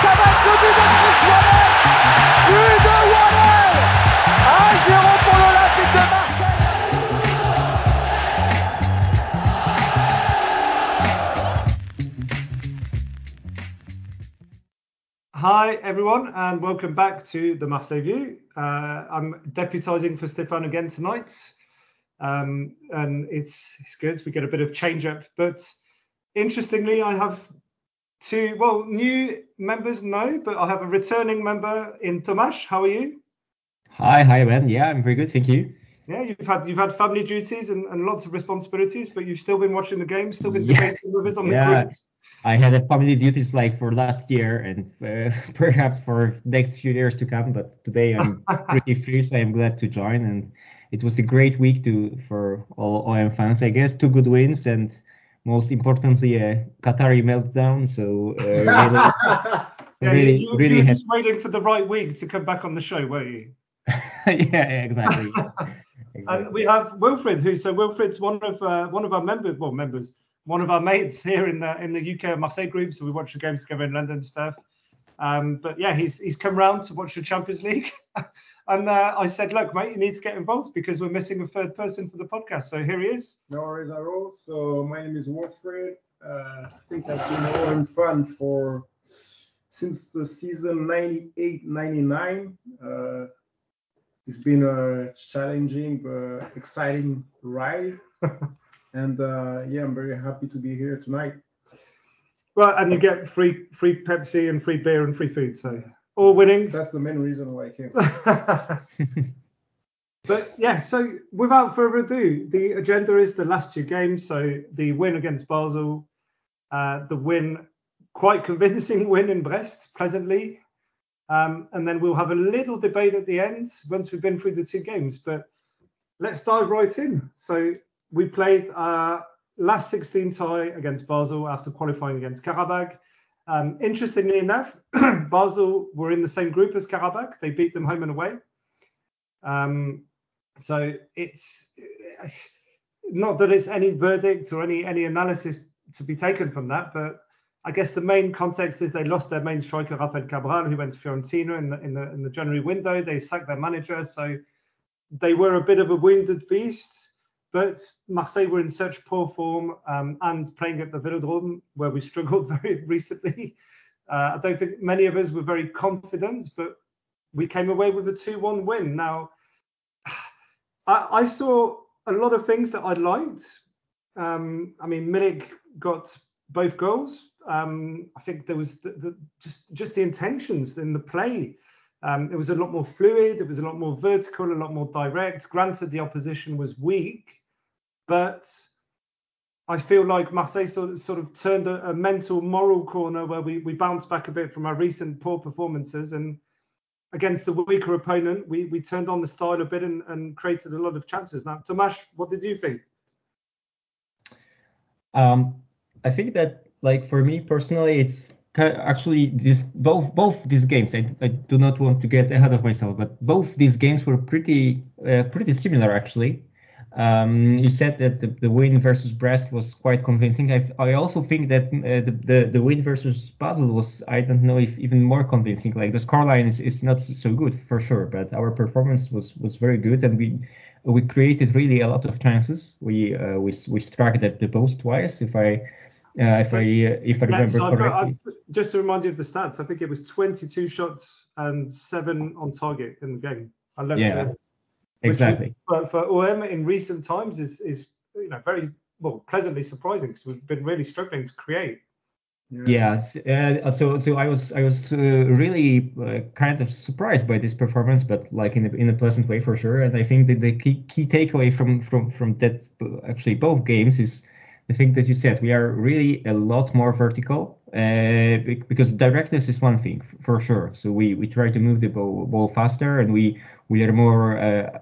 ça va être le but de Chris Wallel. But de Wallel, 1-0 pour l'Olympique de Marseille. Hi everyone and welcome back to the Marseille View. I'm deputising for Stéphane again tonight. And it's good. We get a bit of change up, but interestingly, I have two new members. No, but I have a returning member in Tomasz. How are you? Hi Ben. Yeah, I'm very good, thank you. Yeah, you've had family duties and lots of responsibilities, but you've still been watching the game, still been debating with us on the group. I had a family duties like for last year and perhaps for next few years to come. But today I'm pretty free, so I'm glad to join and. It was a great week for all OM fans, I guess. Two good wins and, most importantly, a Qatari meltdown. So really you were just waiting for the right week to come back on the show, weren't you? Yeah, exactly. And we have Wilfrid, Wilfrid's one of our mates here in the UK Marseille group. So we watch the games together in London and stuff. But yeah, he's come round to watch the Champions League. And I said, look, mate, you need to get involved because we're missing a third person for the podcast. So here he is. No worries at all. So my name is Wilfrid. I think I've been an OM fan since the season 98-99. It's been a challenging but exciting ride. And I'm very happy to be here tonight. Well, and you get free Pepsi and free beer and free food, so... All winning. That's the main reason why I came. But yeah, so without further ado, the agenda is the last two games. So the win against Basel, the win, quite convincing win in Brest, pleasantly. And then we'll have a little debate at the end once we've been through the two games. But let's dive right in. So we played our last 16 tie against Basel after qualifying against Karabakh. Interestingly enough, Basel were in the same group as Karabakh. They beat them home and away. So it's not that it's any verdict or any analysis to be taken from that, but I guess the main context is they lost their main striker, Rafael Cabral, who went to Fiorentina in the January window. They sacked their manager, so they were a bit of a wounded beast. But Marseille were in such poor form and playing at the Vélodrome, where we struggled very recently. I don't think many of us were very confident, but we came away with a 2-1 win. Now, I saw a lot of things that I liked. Milik got both goals. I think there was just the intentions in the play. It was a lot more fluid, it was a lot more vertical, a lot more direct. Granted, the opposition was weak, but I feel like Marseille sort of turned a mental, moral corner where we bounced back a bit from our recent poor performances. And against a weaker opponent, we turned on the style a bit and created a lot of chances. Now, Tomasz, what did you think? I think that, for me personally, it's... Actually, both these games, I do not want to get ahead of myself, but both these games were pretty similar, actually. You said that the win versus Brest was quite convincing. I also think that the win versus Basel was, I don't know, if even more convincing. The scoreline is not so good, for sure, but our performance was very good, and we created really a lot of chances. We struck the post twice, if I remember correctly. Just to remind you of the stats, I think it was 22 shots and 7 on target in the game. I love that. Exactly. But for OM in recent times is very pleasantly surprising because we've been really struggling to create. So I was really kind of surprised by this performance, but in a pleasant way for sure. And I think that the key takeaway from that actually both games is. The thing that you said, we are really a lot more vertical because directness is one thing for sure. So we try to move the ball faster, and we are more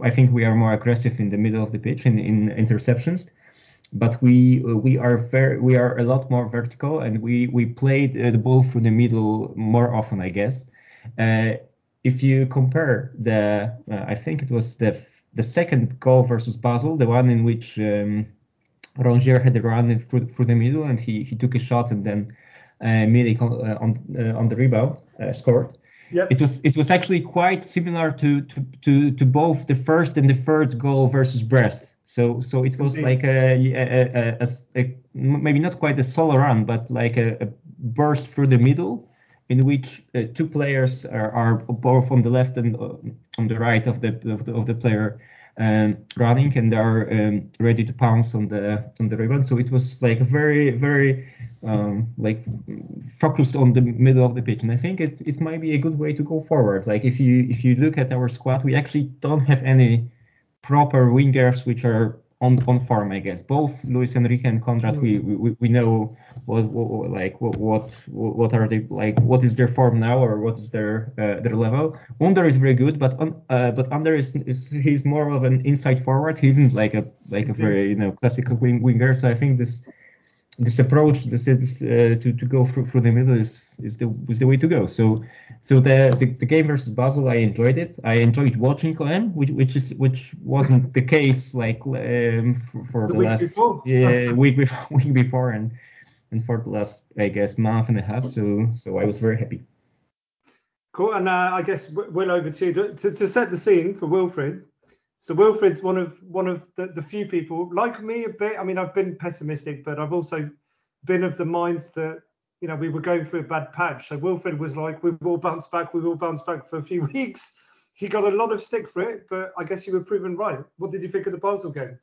I think we are more aggressive in the middle of the pitch in interceptions. But we are a lot more vertical, and we played the ball through the middle more often, I guess. If you compare I think it was the second goal versus Basel, the one in which Rongier had a run through the middle, and he took a shot, and then Milik on the rebound scored. Yep. It was actually quite similar to both the first and the third goal versus Brest. So it was like a maybe not quite a solo run, but like a burst through the middle, in which two players are both on the left and on the right of the player running, and are ready to pounce on the rebound. So it was like very, very focused on the middle of the pitch, and I think it might be a good way to go forward. Like if you look at our squad, we actually don't have any proper wingers which are on form, I guess. Both Luis Enrique and Konrad, we know what are they like. What is their form now, or what is their level? Ünder is very good, but Ünder is he's more of an inside forward. He isn't like a very classical winger. So I think this approach, to go through the middle is the way to go. So the game versus Basel, I enjoyed it. I enjoyed watching OM, which wasn't the case for the last week before and for the last, I guess, month and a half. So I was very happy. Cool, and I guess Will, over to you to set the scene for Wilfrid. So Wilfrid's one of the few people like me a bit. I mean, I've been pessimistic, but I've also been of the minds that, we were going through a bad patch. So Wilfrid was like, we will bounce back. We will bounce back for a few weeks. He got a lot of stick for it, but I guess you were proven right. What did you think of the Basel game?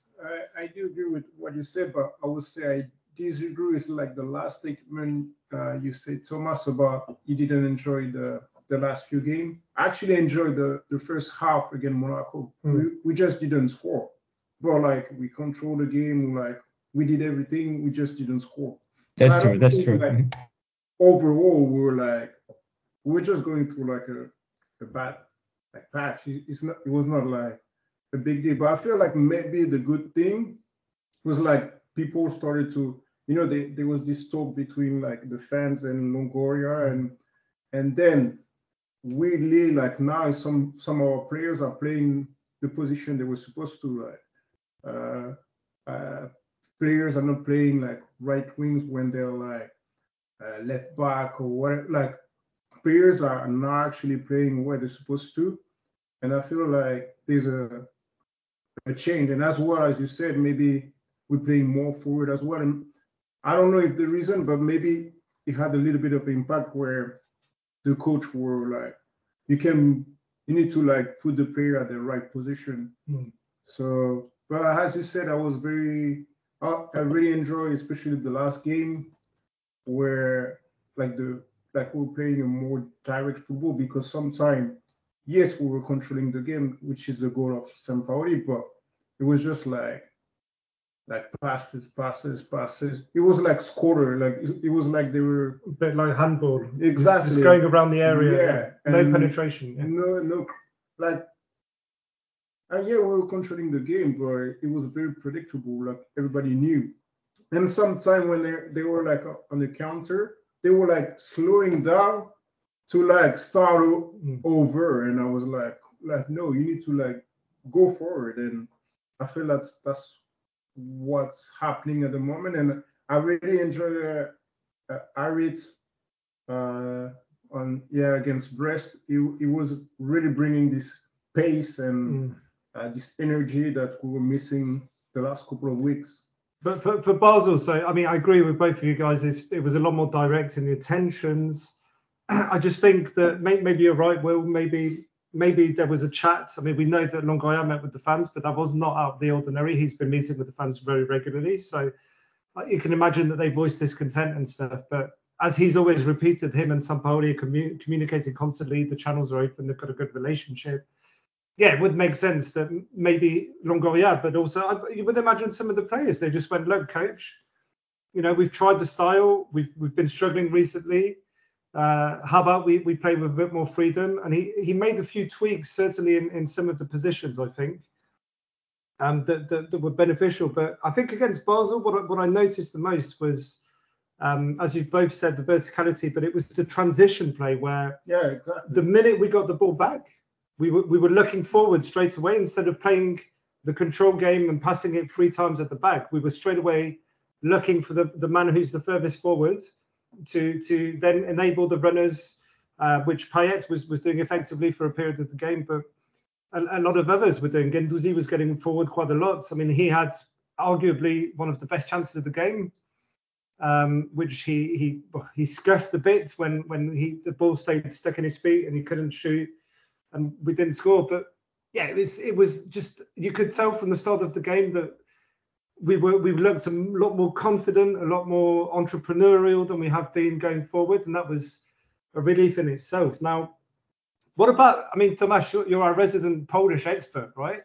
I do agree with what you said, but I would say I disagree with the last statement you said, Tomasz, about you didn't enjoy the last few games. I actually enjoyed the first half against Monaco. We just didn't score. But we controlled the game, we did everything, we just didn't score. That's true, that's true. Overall, we were just going through a bad patch. It was not a big deal. But I feel maybe the good thing was people started to, there was this talk between the fans and Longoria, and then weirdly, now some of our players are playing the position they were supposed to. Players are not playing right wings when they're left back or whatever. Players are not actually playing where they're supposed to, and I feel there's a change. And as well as you said, maybe we're playing more forward as well. And I don't know if the reason, but maybe it had a little bit of impact where the coach were you need to put the player at the right position. So, but as you said, I was I really enjoyed, especially the last game where we were playing a more direct football, because sometimes, yes, we were controlling the game, which is the goal of Sampaoli, but it was just passes. It was scorer. It was they were a bit like handball. Exactly. Just going around the area. Yeah. No penetration. Yeah. No. We were controlling the game, but it was very predictable. Everybody knew. And sometimes when they were on the counter, they were slowing down to start over. And I was no, you need to go forward. And I feel that's what's happening at the moment, and I really enjoy Harit against Brest. It was really bringing this pace and this energy that we were missing the last couple of weeks. But for Basel, so I mean, I agree with both of you guys. It was a lot more direct in the attentions. I just think that maybe you're right, Will. Maybe there was a chat. I mean, we know that Longoria met with the fans, but that was not out of the ordinary. He's been meeting with the fans very regularly. So you can imagine that they voiced discontent and stuff. But as he's always repeated, him and Sampaoli are communicating constantly. The channels are open. They've got a good relationship. Yeah, it would make sense that maybe Longoria, but also you would imagine some of the players, they just went, look, coach, you know, we've tried the style. We've been struggling recently. How about we play with a bit more freedom? And he made a few tweaks, certainly in some of the positions, I think, that were beneficial. But I think against Basel, what I noticed the most was, as you've both said, the verticality, but it was the transition play where the minute we got the ball back, we were looking forward straight away instead of playing the control game and passing it three times at the back. We were straight away looking for the man who's the furthest forward to then enable the runners, which Payet was doing effectively for a period of the game, but a lot of others were doing. Gendouzi was getting forward quite a lot. I mean, he had arguably one of the best chances of the game, which he scuffed a bit when the ball stayed stuck in his feet and he couldn't shoot and we didn't score. But yeah, it was just, you could tell from the start of the game that we looked a lot more confident, a lot more entrepreneurial than we have been going forward, and that was a relief in itself. Now, what about, I mean, Tomasz, you're our resident Polish expert, right?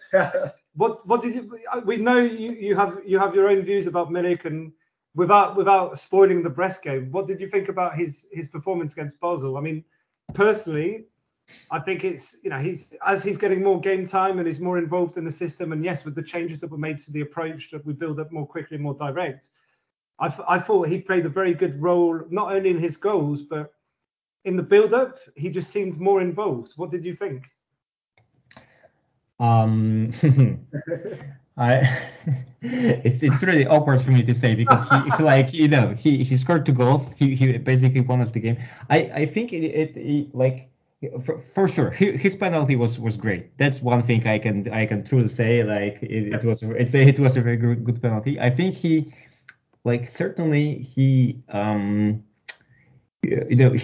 What did you? We know you have your own views about Milik, and without spoiling the Brest game, what did you think about his performance against Basel? I mean, personally, I think it's, you know, he's getting more game time and he's more involved in the system. And yes, with the changes that were made to the approach that we build up more quickly, more direct, I thought he played a very good role, not only in his goals, but in the build-up, he just seemed more involved. What did you think? It's really awkward for me to say because he scored two goals. He basically won us the game. I think it For sure, his penalty was great. That's one thing I can truly say. Like it was a very good penalty. I think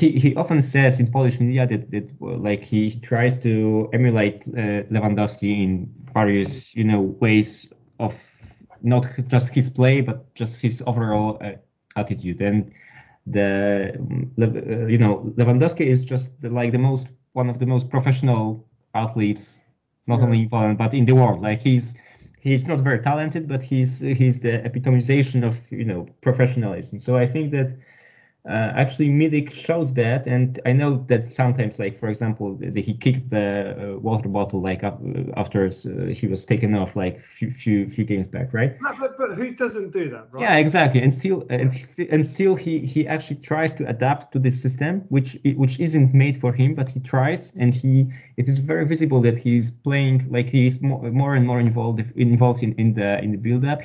he often says in Polish media that he tries to emulate Lewandowski in various ways of not just his play but just his overall attitude. And Lewandowski is just one of the most professional athletes, not only in Poland but in the world. Like he's not very talented, but he's the epitomization of professionalism. So I think that actually Milik shows that, and I know that sometimes, like for example, he kicked the water bottle after he was taken off few games back, right? No, but who doesn't do that, right? Yeah, exactly. And still he actually tries to adapt to this system, which isn't made for him, but he tries, and it is very visible that he's playing he's more and more involved in the build up.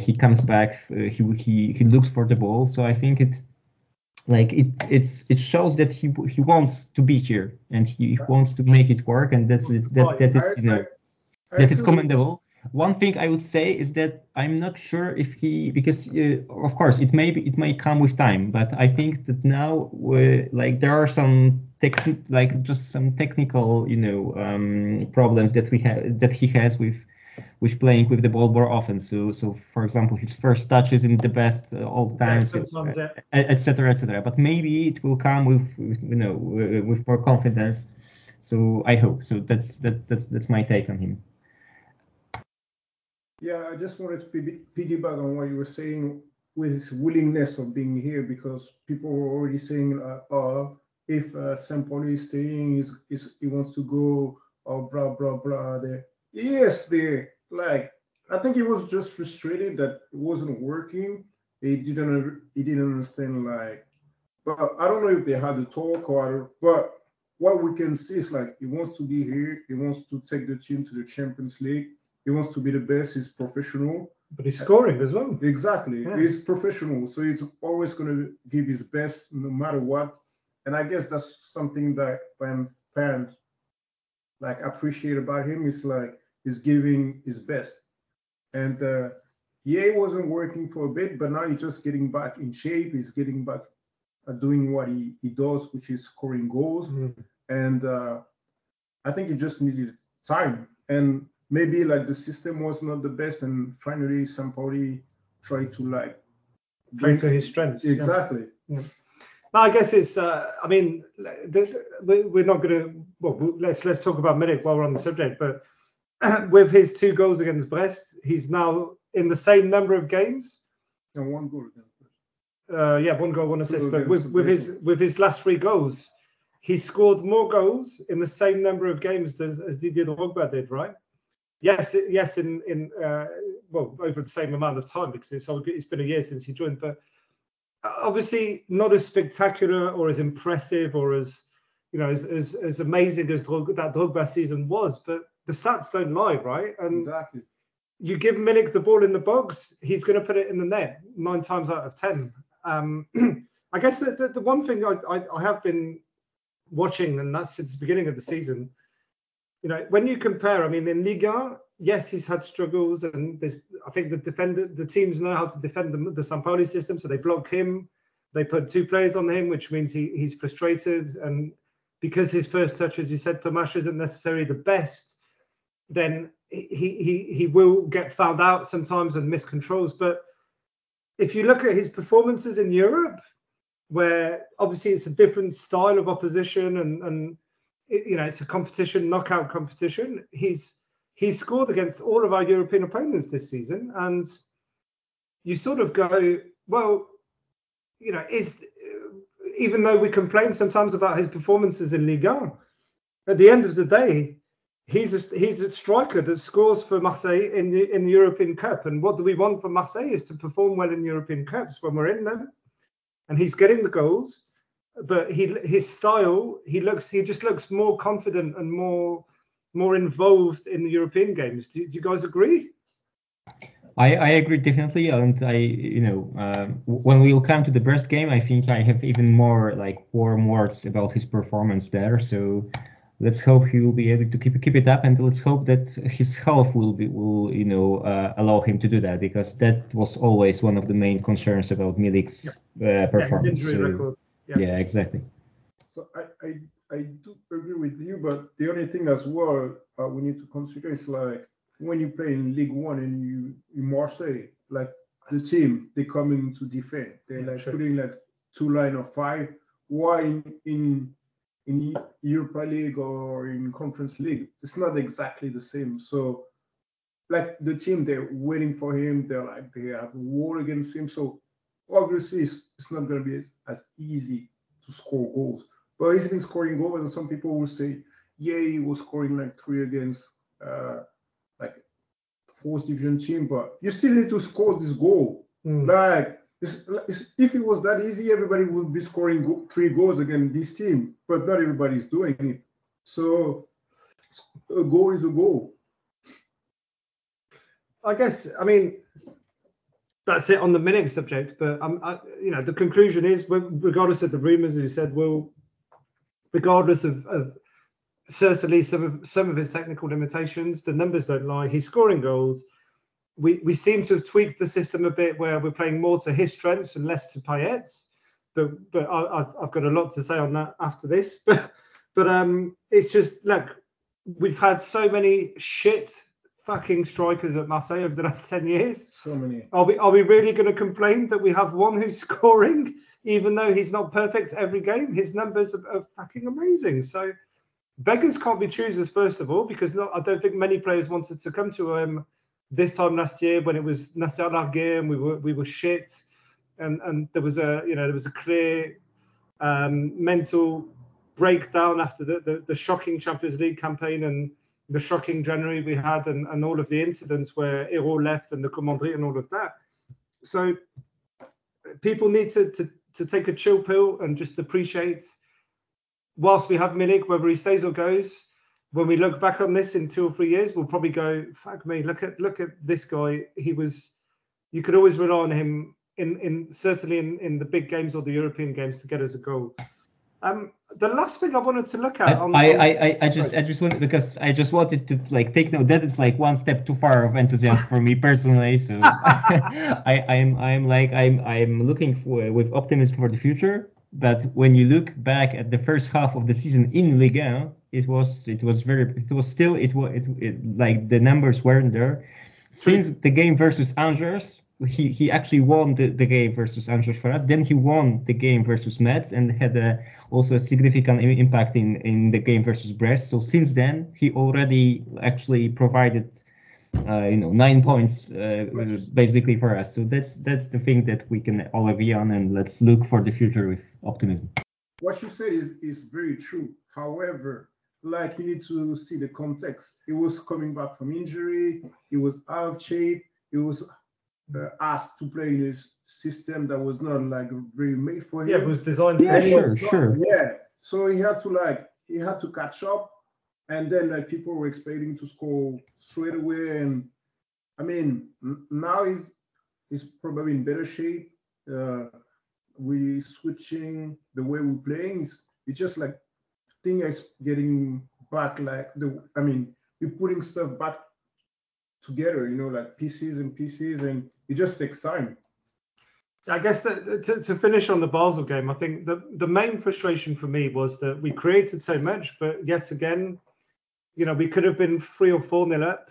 He comes back. He looks for the ball. So I think it shows that he wants to be here and he wants to make it work, and that is commendable. One thing I would say is that I'm not sure if because of course it may come with time, but I think that now there are some technical problems that he has with playing with the ball more often. So for example, his first touch isn't the best all times, etc., etc. But maybe it will come with more confidence. So I hope. So that's my take on him. Yeah, I just wanted to piggyback on what you were saying with his willingness of being here, because people were already saying, if Sampaoli is staying, he wants to go, or blah blah blah. There. Yes, I think he was just frustrated that it wasn't working. He didn't understand. But I don't know if they had to talk but what we can see is he wants to be here. He wants to take the team to the Champions League. He wants to be the best. He's professional. But he's scoring as well. Exactly. Yeah. He's professional, so he's always going to give his best no matter what. And I guess that's something that fans appreciate about him. It's he's giving his best. And it wasn't working for a bit, but now he's just getting back in shape. He's getting back at doing what he does, which is scoring goals. Mm-hmm. And I think he just needed time. And maybe the system was not the best, and finally Sampaoli tried to play to his strengths. Exactly. Yeah. Yeah. No, I guess it's. We're not going to. Well, let's talk about Milik while we're on the subject. But with his two goals against Brest, he's now in the same number of games And one goal against Brest. Yeah, one goal, one assist. But with his last three goals, he scored more goals in the same number of games as Didier Drogba did, right? Yes, in over the same amount of time, because it's been a year since he joined, but obviously not as spectacular or as impressive or as amazing as that Drogba season was, but the stats don't lie, right? And exactly. You give Milik the ball in the box, he's going to put it in the net 9 times out of 10. I guess the one thing I have been watching, and that's since the beginning of the season, you know, when you compare, I mean, in Liga, yes, he's had struggles, and I think the teams know how to defend the Sampaoli system, so they block him, they put 2 players on him, which means he's frustrated, and because his first touch, as you said, Tomasz, isn't necessarily the best, then he will get fouled out sometimes and miss controls. But if you look at his performances in Europe, where obviously it's a different style of opposition and you know, it's a competition, knockout competition. He's scored against all of our European opponents this season, and you sort of go, well, you know, even though we complain sometimes about his performances in Ligue 1, at the end of the day, he's a striker that scores for Marseille in the European Cup, and what do we want from Marseille is to perform well in European Cups when we're in them, and he's getting the goals. But his style, he just looks more confident and more involved in the European games. Do you guys agree? I agree definitely, and when we'll come to the Brest game, I think I have even more like warm words about his performance there. So let's hope he will be able to keep it up, and let's hope that his health will allow him to do that, because that was always one of the main concerns about Milik's performance. His injury records. Yeah, exactly. So I do agree with you, but the only thing as well we need to consider is like when you play in Ligue 1 and you in Marseille, like the team, they come in to defend. They're putting like 2 lines of 5. Why in Europa League or in Conference League, it's not exactly the same. So like the team, they're waiting for him. They have war against him. So obviously it's not going to be as easy to score goals, but he's been scoring goals, and some people will say, yeah, he was scoring like 3 against like 4th division team, but you still need to score this goal. Like if it was that easy, everybody would be scoring 3 goals against this team, but not everybody's doing it. So a goal is a goal. I guess, I mean, that's it on the Milik subject, but the conclusion is, regardless of the rumours, as you said, Will, regardless of certainly some of his technical limitations, the numbers don't lie. He's scoring goals. We seem to have tweaked the system a bit, where we're playing more to his strengths and less to Payet's. But I've got a lot to say on that after this. But it's just, look, we've had so many shit fucking strikers at Marseille over the last 10 years. So many. Are we really going to complain that we have one who's scoring, even though he's not perfect every game? His numbers are fucking amazing. So beggars can't be choosers, first of all, because I don't think many players wanted to come to him this time last year when it was Nasser Larguer and we were shit, and there was a clear mental breakdown after the shocking Champions League campaign and the shocking January we had and all of the incidents where Hero left and the Commanderie and all of that. So people need to take a chill pill and just appreciate, whilst we have Milik, whether he stays or goes, when we look back on this in 2 or 3 years, we'll probably go, fuck me, look at this guy. You could always rely on him certainly in the big games or the European games to get us a goal. The last thing I wanted to look at. I just wanted to like take note that it's like one step too far of enthusiasm for me personally. So I'm looking with optimism for the future. But when you look back at the first half of the season in Ligue 1, it was the numbers weren't there. Since the game versus Angers, he actually won the game versus Angers for us. Then he won the game versus Metz and had also a significant impact in the game versus Brest. So since then, he already actually provided 9 points basically for us. So that's the thing that we can all agree on, and let's look for the future with optimism. What you said is very true. However, like, you need to see the context. He was coming back from injury. He was out of shape. He was asked to play in a system that was not like really made for him. Yeah, it was designed. Yeah, sure. Yeah. So he had to catch up, and then like people were expecting to score straight away. And I mean, now he's probably in better shape. We switching the way we're playing. It's just like thing is getting back, like we're putting stuff back together, like pieces, and it just takes time. I guess that, to finish on the Basel game, I think the main frustration for me was that we created so much, but yet again, we could have been 3 or 4 nil up.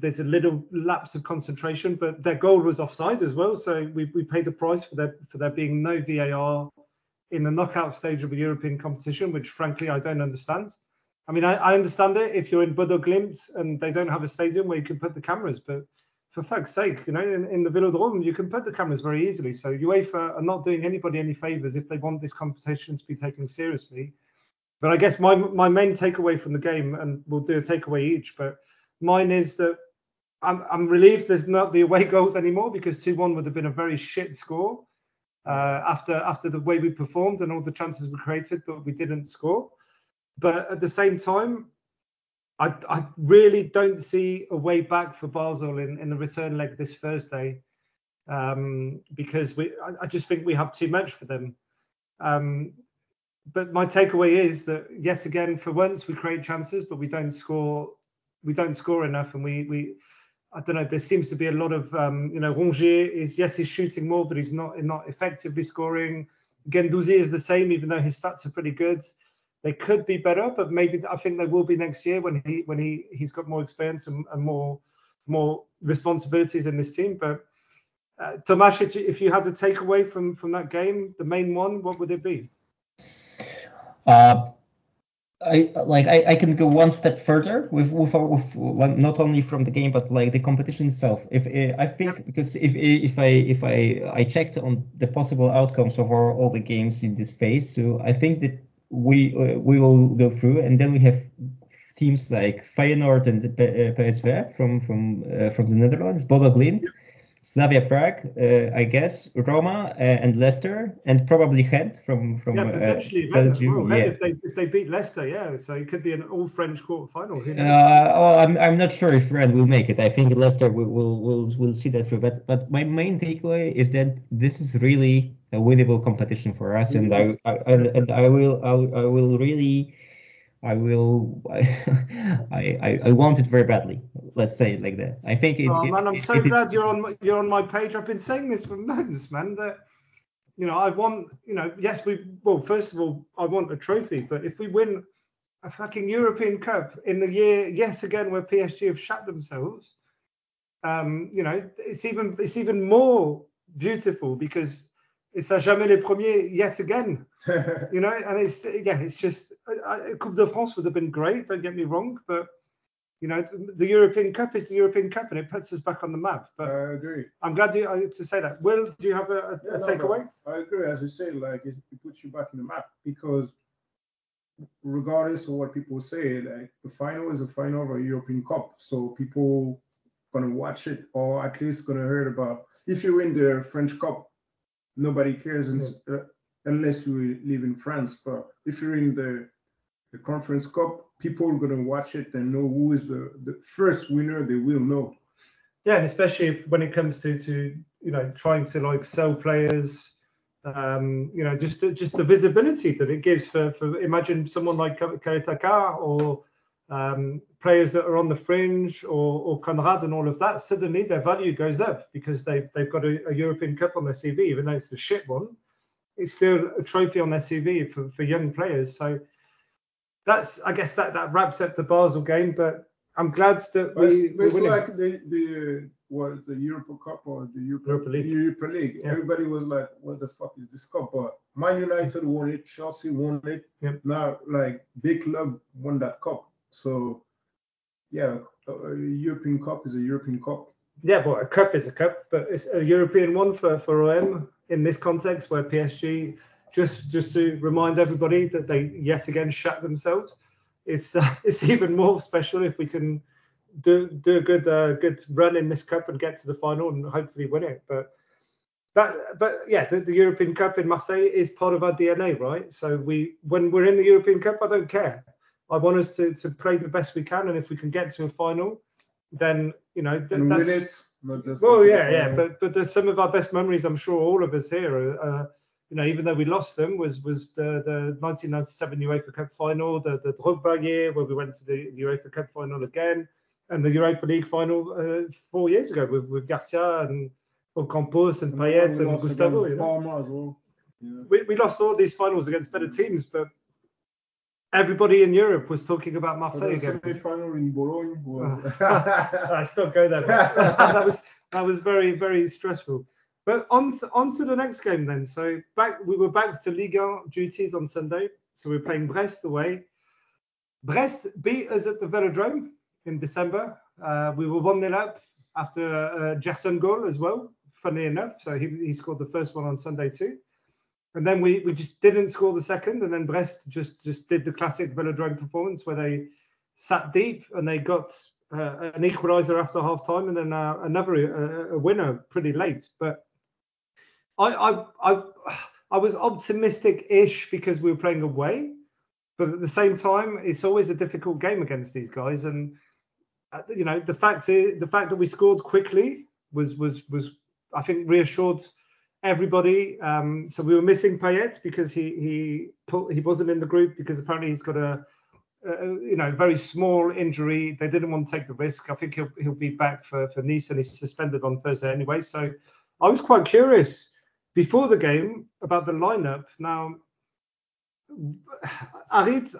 There's a little lapse of concentration, but their goal was offside as well, so we paid the price for there being no VAR in the knockout stage of the European competition, which frankly I don't understand. I mean, I understand it if you're in Bodo-Glimt and they don't have a stadium where you can put the cameras, but for fuck's sake, in the Vélodrome, you can put the cameras very easily. So UEFA are not doing anybody any favours if they want this competition to be taken seriously. But I guess my main takeaway from the game, and we'll do a takeaway each, but mine is that I'm relieved there's not the away goals anymore, because 2-1 would have been a very shit score after the way we performed and all the chances we created, but we didn't score. But at the same time, I really don't see a way back for Basel in the return leg this Thursday, because I just think we have too much for them. But my takeaway is that, yet again, for once we create chances, but we don't score enough, and we I don't know. There seems to be a lot of Rongier he's shooting more, but he's not effectively scoring. Gendouzi is the same, even though his stats are pretty good. They could be better, but maybe I think they will be next year when he's got more experience and more responsibilities in this team. But Tomasz, if you had a takeaway from that game, the main one, what would it be? I can go one step further with not only from the game but like the competition itself. I checked on the possible outcomes of all the games in this phase, so I think that we will go through, and then we have teams like Feyenoord and PSV from the Netherlands, Bodo-Glimt, Slavia Prague, I guess, Roma and Leicester, and probably Gent from potentially Belgium. Well, yeah. If they beat Leicester, yeah, so it could be an all French quarterfinal. I'm not sure if Rennes will make it. I think Leicester will see that through. But my main takeaway is that this is really a winnable competition for us, and I want it very badly. Let's say it like that. I think it. Oh man, I'm so glad you're on my page. I've been saying this for months, man. That I want. First of all, I want a trophy. But if we win a fucking European Cup in the year yet again where PSG have shat themselves, it's even more beautiful because. It's jamais les premiers yet again, and it's just Coupe de France would have been great. Don't get me wrong, but the European Cup is the European Cup, and it puts us back on the map. But I agree. I'm glad to say that. Will, do you have a takeaway? I agree, as you say, like it puts you back on the map because regardless of what people say, like the final is the final of a European Cup, so people gonna watch it or at least gonna hear about. If you win the French Cup. Nobody cares unless you live in France. But if you're in the Conference Cup, people are going to watch it and know who is the first winner. They will know. Yeah, and especially when it comes to trying to like sell players, just the visibility that it gives for imagine someone like Karetaka or players that are on the fringe or Konrad and all of that, suddenly their value goes up because they've got a European Cup on their CV, even though it's the shit one. It's still a trophy on their CV for young players. So that's, I guess, that wraps up the Basel game. But I'm glad that it's like the Europa Cup or the Europa League. Yeah. Everybody was like, "What the fuck is this cup?" But Man United won it, Chelsea won it. Yep. Now, like big club won that cup. So, yeah, a European Cup is a European Cup. Yeah, but a cup is a cup, but it's a European one for OM in this context where PSG, just to remind everybody that they yet again shat themselves. It's even more special if we can do a good run in this cup and get to the final and hopefully win it. But yeah, the European Cup in Marseille is part of our DNA, right? So when we're in the European Cup, I don't care. I want us to play the best we can, and if we can get to a final, then you know that's win it. Not just but there's some of our best memories. I'm sure all of us here are, you know, even though we lost them, was the 1997 UEFA Cup final, the Drogba year where we went to the UEFA Cup final again, and the Europa League final 4 years ago with Garcia and Ocampos and Payet and Gustavo. You know? As well. Yeah. We lost all these finals against better teams, but everybody in Europe was talking about Marseille again. The semi-final in Boulogne was... Let's not go there. That was very, very stressful. But on to the next game then. So we were back to Ligue 1 duties on Sunday. So we're playing Brest away. Brest beat us at the Vélodrome in December. We were 1-0 up after a Gerson goal as well, funny enough. So he scored the first one on Sunday too. And then we just didn't score the second, and then Brest just did the classic Vélodrome performance where they sat deep and they got an equaliser after half-time and then another winner pretty late. But I was optimistic-ish because we were playing away, but at the same time, it's always a difficult game against these guys. And, you know, the fact that we scored quickly was I think, reassured everybody. So we were missing Payet because he wasn't in the group because apparently he's got a very small injury. They didn't want to take the risk. I think he'll be back for Nice, and he's suspended on Thursday anyway. So I was quite curious before the game about the lineup. Now, Harit,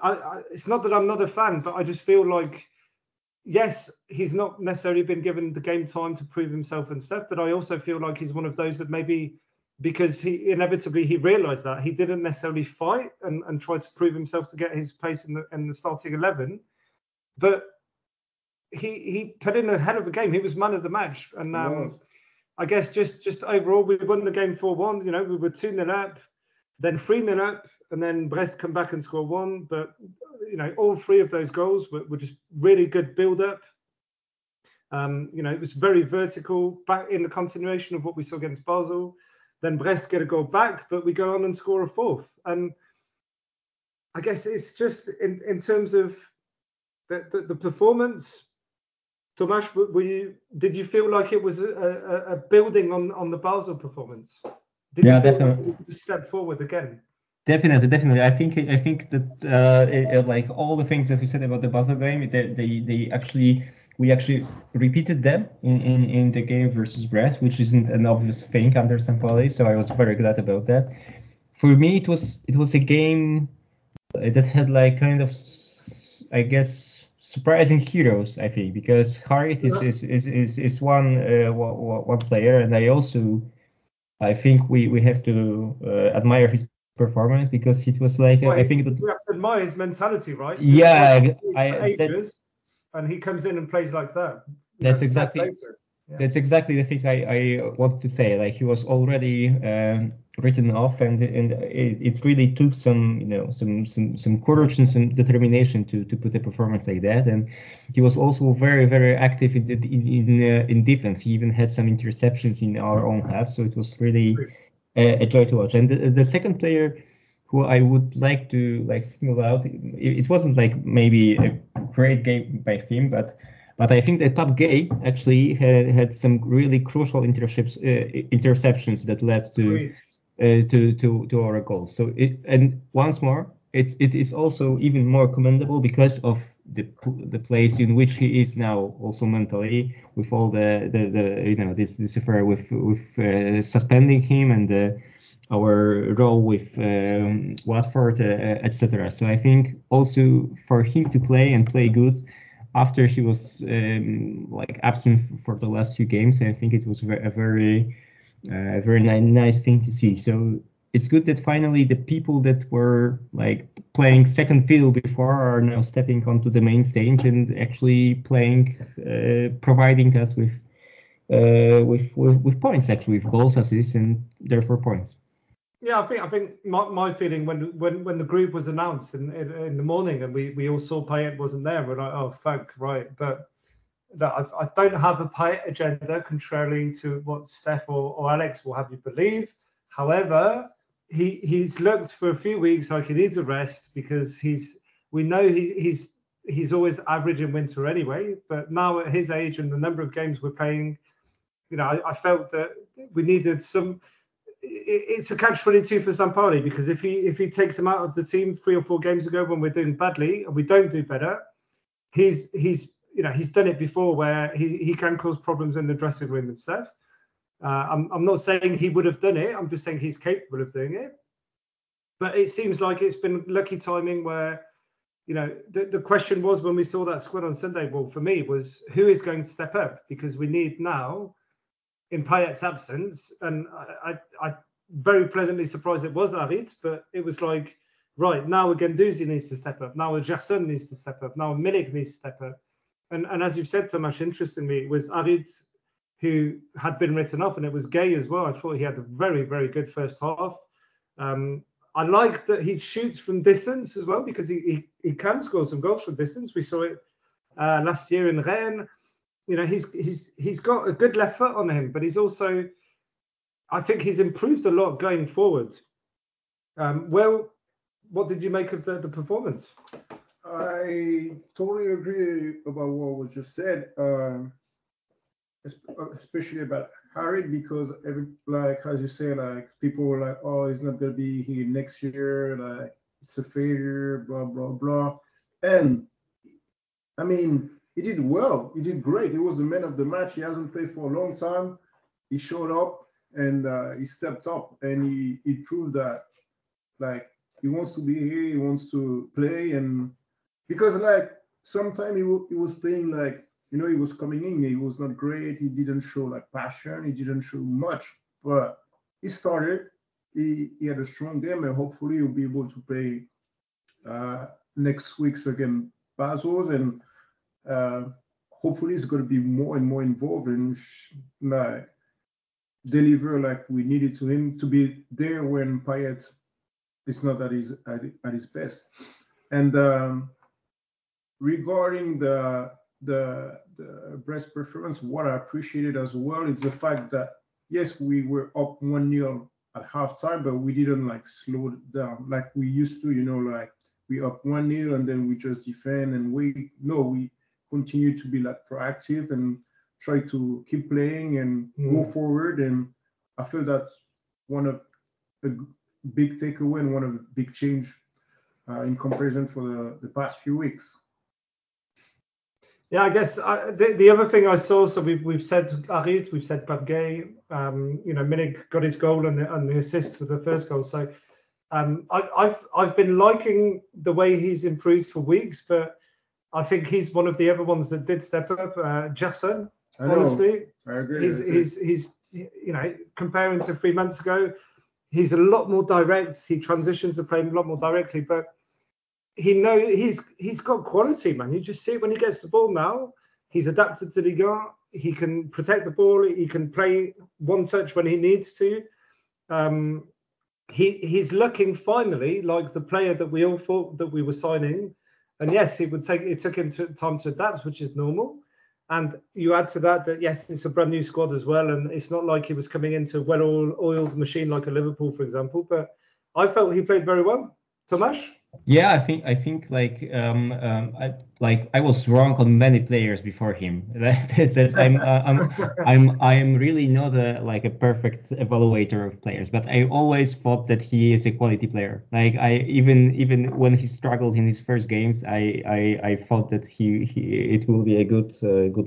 it's not that I'm not a fan, but I just feel like, yes, he's not necessarily been given the game time to prove himself and stuff, but I also feel like he's one of those that maybe, because he inevitably realised that he didn't necessarily fight and tried to prove himself to get his place in the starting 11, but he put in a hell of a game. He was man of the match, and I guess just overall we won the game 4-1. You know, we were 2-0 up, then 3-0 up, and then Brest come back and score one. But you know, all three of those goals were just really good build-up. You know, it was very vertical, back in the continuation of what we saw against Basel. Then Brest get a goal back, but we go on and score a fourth. And I guess it's just in terms of the performance. Tomasz, did you feel like it was a building on the Basel performance? Definitely. Like step forward again. Definitely. I think that like all the things that we said about the Basel game, we actually repeated them in the game versus Brest, which isn't an obvious thing under Sampaoli, so I was very glad about that. For me, it was a game that had like kind of, I guess, surprising heroes. I think because Harit is one player, and I think we have to admire his performance because it was like we have to admire his mentality, right? Yeah, and he comes in and plays like that. That's exactly the thing I want to say. Like he was already written off, and it really took some courage and some determination to put a performance like that. And he was also very, very active in defense. He even had some interceptions in our own half. So it was really a joy to watch. And the second player who I would like to single out, it wasn't like maybe a great game by him, but I think that Payet actually had some really crucial interceptions that led to our goals. So it is also even more commendable because of the place in which he is now, also mentally, with all the this affair with suspending him and our role with Watford, etc. So I think also for him to play and play good after he was absent for the last few games, I think it was a very nice thing to see. So it's good that finally the people that were like playing second fiddle before are now stepping onto the main stage and actually playing, providing us with points, actually with goals, assists, and therefore points. Yeah, I think my feeling when the group was announced in the morning and we all saw Payet wasn't there, we're like, oh fuck, right, but. I don't have a Payet agenda, contrary to what Steph or Alex will have you believe. However, he's looked for a few weeks like he needs a rest because we know he's always average in winter anyway. But now at his age and the number of games we're playing, you know, I felt that we needed some. It's a catch-22 for Sampaoli because if he takes him out of the team 3 or 4 games ago when we're doing badly and we don't do better, he's you know, he's done it before where he can cause problems in the dressing room and stuff. I'm not saying he would have done it. I'm just saying he's capable of doing it. But it seems like it's been lucky timing where, you know, the question was when we saw that squad on Sunday, well, for me, was who is going to step up? Because we need now, in Payet's absence, and I very pleasantly surprised it was Harit, but it was like, right, now Gendouzi needs to step up. Now Gerson needs to step up. Now Milik needs to step up. And as you've said, Tomasz, interestingly, it was Harit who had been written off, and it was Gay as well. I thought he had a very, very good first half. I like that he shoots from distance as well, because he can score some goals from distance. We saw it last year in Rennes. You know, he's got a good left foot on him, but he's also, I think he's improved a lot going forward. Well, what did you make of the performance? I totally agree about what was just said, especially about Harit, because as you say, like people were like, oh, he's not gonna be here next year, like it's a failure, blah blah blah. And I mean, he did well, he did great. He was the man of the match. He hasn't played for a long time. He showed up and he stepped up and he proved that, like, he wants to be here. He wants to play. And because like sometimes he was playing like, you know, he was coming in, he was not great, he didn't show like passion, he didn't show much, but he started, he had a strong game, and hopefully he'll be able to play next week's against Basel, and hopefully he's going to be more and more involved and like deliver like we needed to him to be there when Payet. It's not that he's at his best. And regarding the Brest performance, what I appreciated as well is the fact that, yes, we were up 1-0 at halftime, but we didn't like slow down like we used to, you know, like we up 1-0 and then we just defend and wait. No, we continue to be like proactive and try to keep playing and move forward. And I feel that's one of the big takeaway and one of the big change in comparison for the past few weeks. Yeah, I guess the other thing I saw, so we've said Harit, we've said Payet, you know, Milik got his goal and the assist for the first goal. So I've been liking the way he's improved for weeks, but I think he's one of the other ones that did step up. Gerson, honestly, I agree. He's you know, comparing to 3 months ago, he's a lot more direct. He transitions the play a lot more directly, but he's got quality, man. You just see it when he gets the ball now. He's adapted to Ligue 1. He can protect the ball. He can play one touch when he needs to. He's looking finally like the player that we all thought that we were signing. And yes, it took him time to adapt, which is normal. And you add to that, yes, it's a brand new squad as well. And it's not like he was coming into a well-oiled machine like a Liverpool, for example. But I felt he played very well. Tomasz? Yeah, I think like I was wrong on many players before him. I'm really not a perfect evaluator of players, but I always thought that he is a quality player. Like I even when he struggled in his first games, I thought that it will be a good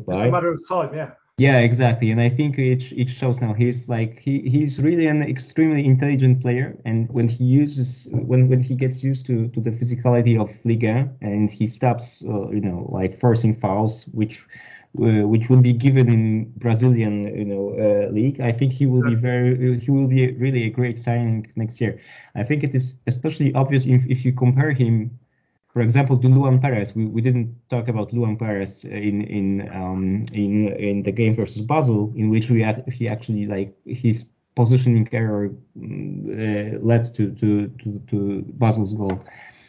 buy. It's a matter of time, yeah. Yeah, exactly, and I think it shows now. He's like he's really an extremely intelligent player, and when he uses when he gets used to the physicality of Ligue 1, and he stops, you know, like forcing fouls, which which will be given in Brazilian, league. I think he will be really a great signing next year. I think it is especially obvious if you compare him, for example, to Luan Peres. We didn't talk about Luan Peres in the game versus Basel, in which he actually, like, his positioning error led to Basel's goal.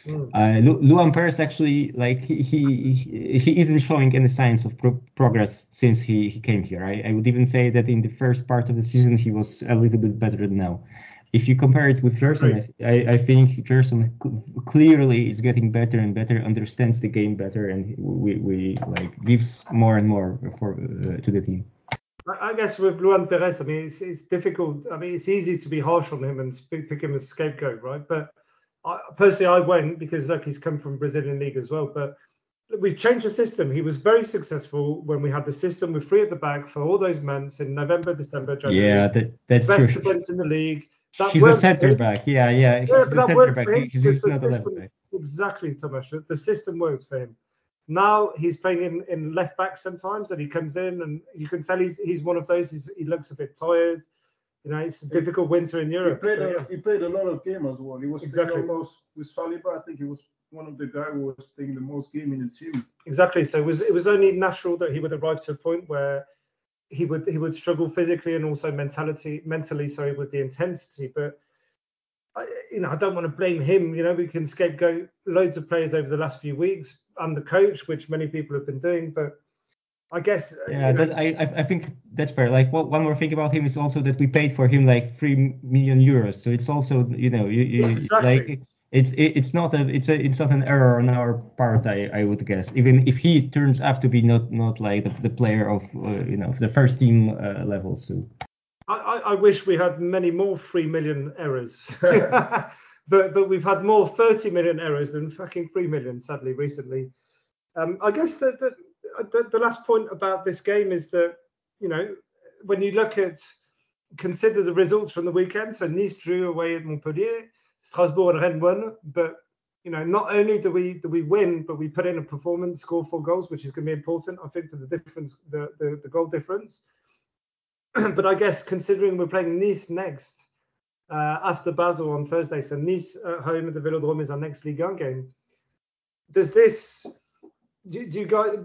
Luan Peres actually, like, he isn't showing any signs of progress since he came here. I would even say that in the first part of the season he was a little bit better than now. If you compare it with Gerson, right. I think Gerson clearly is getting better and better, understands the game better, and we like gives more and more to the team. I guess with Luan Peres, I mean, it's difficult. I mean, it's easy to be harsh on him and pick him as a scapegoat, right? But I went because, look, he's come from Brazilian league as well. But we've changed the system. He was very successful when we had the system with three at the back for all those months in November, December, January. Yeah, that's true. Best defense in the league. He's a centre back. Yeah. He's a centre back. He's not a left back. Exactly, Tomasz. The system works for him. Now he's playing in left back sometimes, and he comes in, and you can tell he's one of those. He looks a bit tired. You know, it's a difficult winter in Europe. He played a lot of games as well. He was playing almost with Saliba. I think he was one of the guys who was playing the most game in the team. Exactly. So it was only natural that he would arrive to a point where he would struggle physically and also mentally, with the intensity. But I don't want to blame him. You know, we can scapegoat loads of players over the last few weeks and the coach, which many people have been doing, but. I guess. Yeah, I think that's fair. Like, one more thing about him is also that we paid for him like 3 million euros. So it's also, exactly. Like it's not an error on our part. I would guess, even if he turns up to be not like the player of the first team level. So I wish we had many more 3 million errors, but we've had more 30 million errors than fucking 3 million sadly recently. I guess that. The last point about this game is that, when you consider the results from the weekend, so Nice drew away at Montpellier, Strasbourg and Rennes won, but, not only do we win, but we put in a performance, score 4 goals, which is going to be important, I think, for the difference, the goal difference. But I guess considering we're playing Nice next, after Basel on Thursday, so Nice at home at the Vélodrome is our next Ligue 1 game. Does this... Do you guys,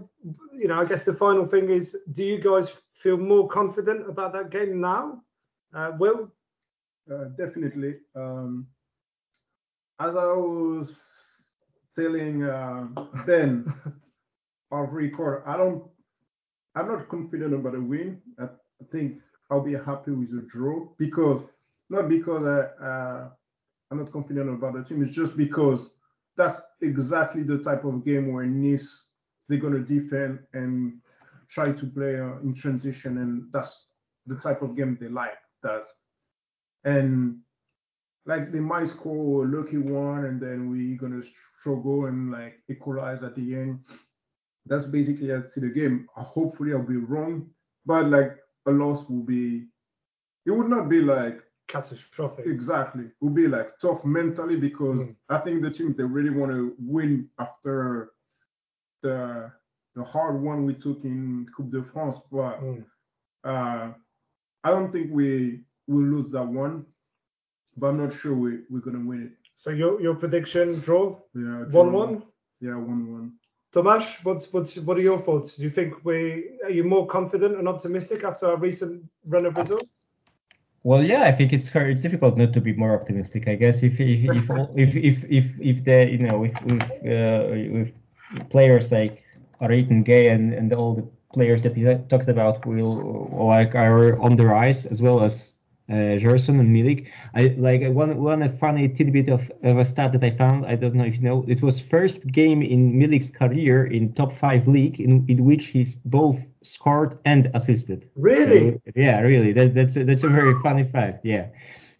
I guess the final thing is, do you guys feel more confident about that game now? Will? Definitely. As I was telling Ben, I'm not confident about a win. I think I'll be happy with a draw because I'm not confident about the team. It's just because that's exactly the type of game where Nice. They're going to defend and try to play in transition, and that's the type of game they like. And like, they might score a lucky one, and then we're going to struggle and like equalize at the end. That's basically I see the game. Hopefully, I'll be wrong, but like a loss will be. It would not be like catastrophic. Exactly, it would be like tough mentally because I think the team, they really want to win after. The hard one we took in Coupe de France, but I don't think we will lose that one. But I'm not sure we're gonna win it. So your prediction, draw? Yeah, 1-1. Yeah, 1-1. Tomasz, what are your thoughts? Do you think are you more confident and optimistic after our recent run of results? Well, yeah, I think it's difficult not to be more optimistic. I guess if players like Harit and Gay and all the players that we talked about are on the rise, as well as Gerson and Milik. One funny tidbit of a stat that I found. I don't know if you know. It was first game in Milik's career in top 5 league in which he's both scored and assisted. Really? So, yeah, really. That's a very funny fact. Yeah.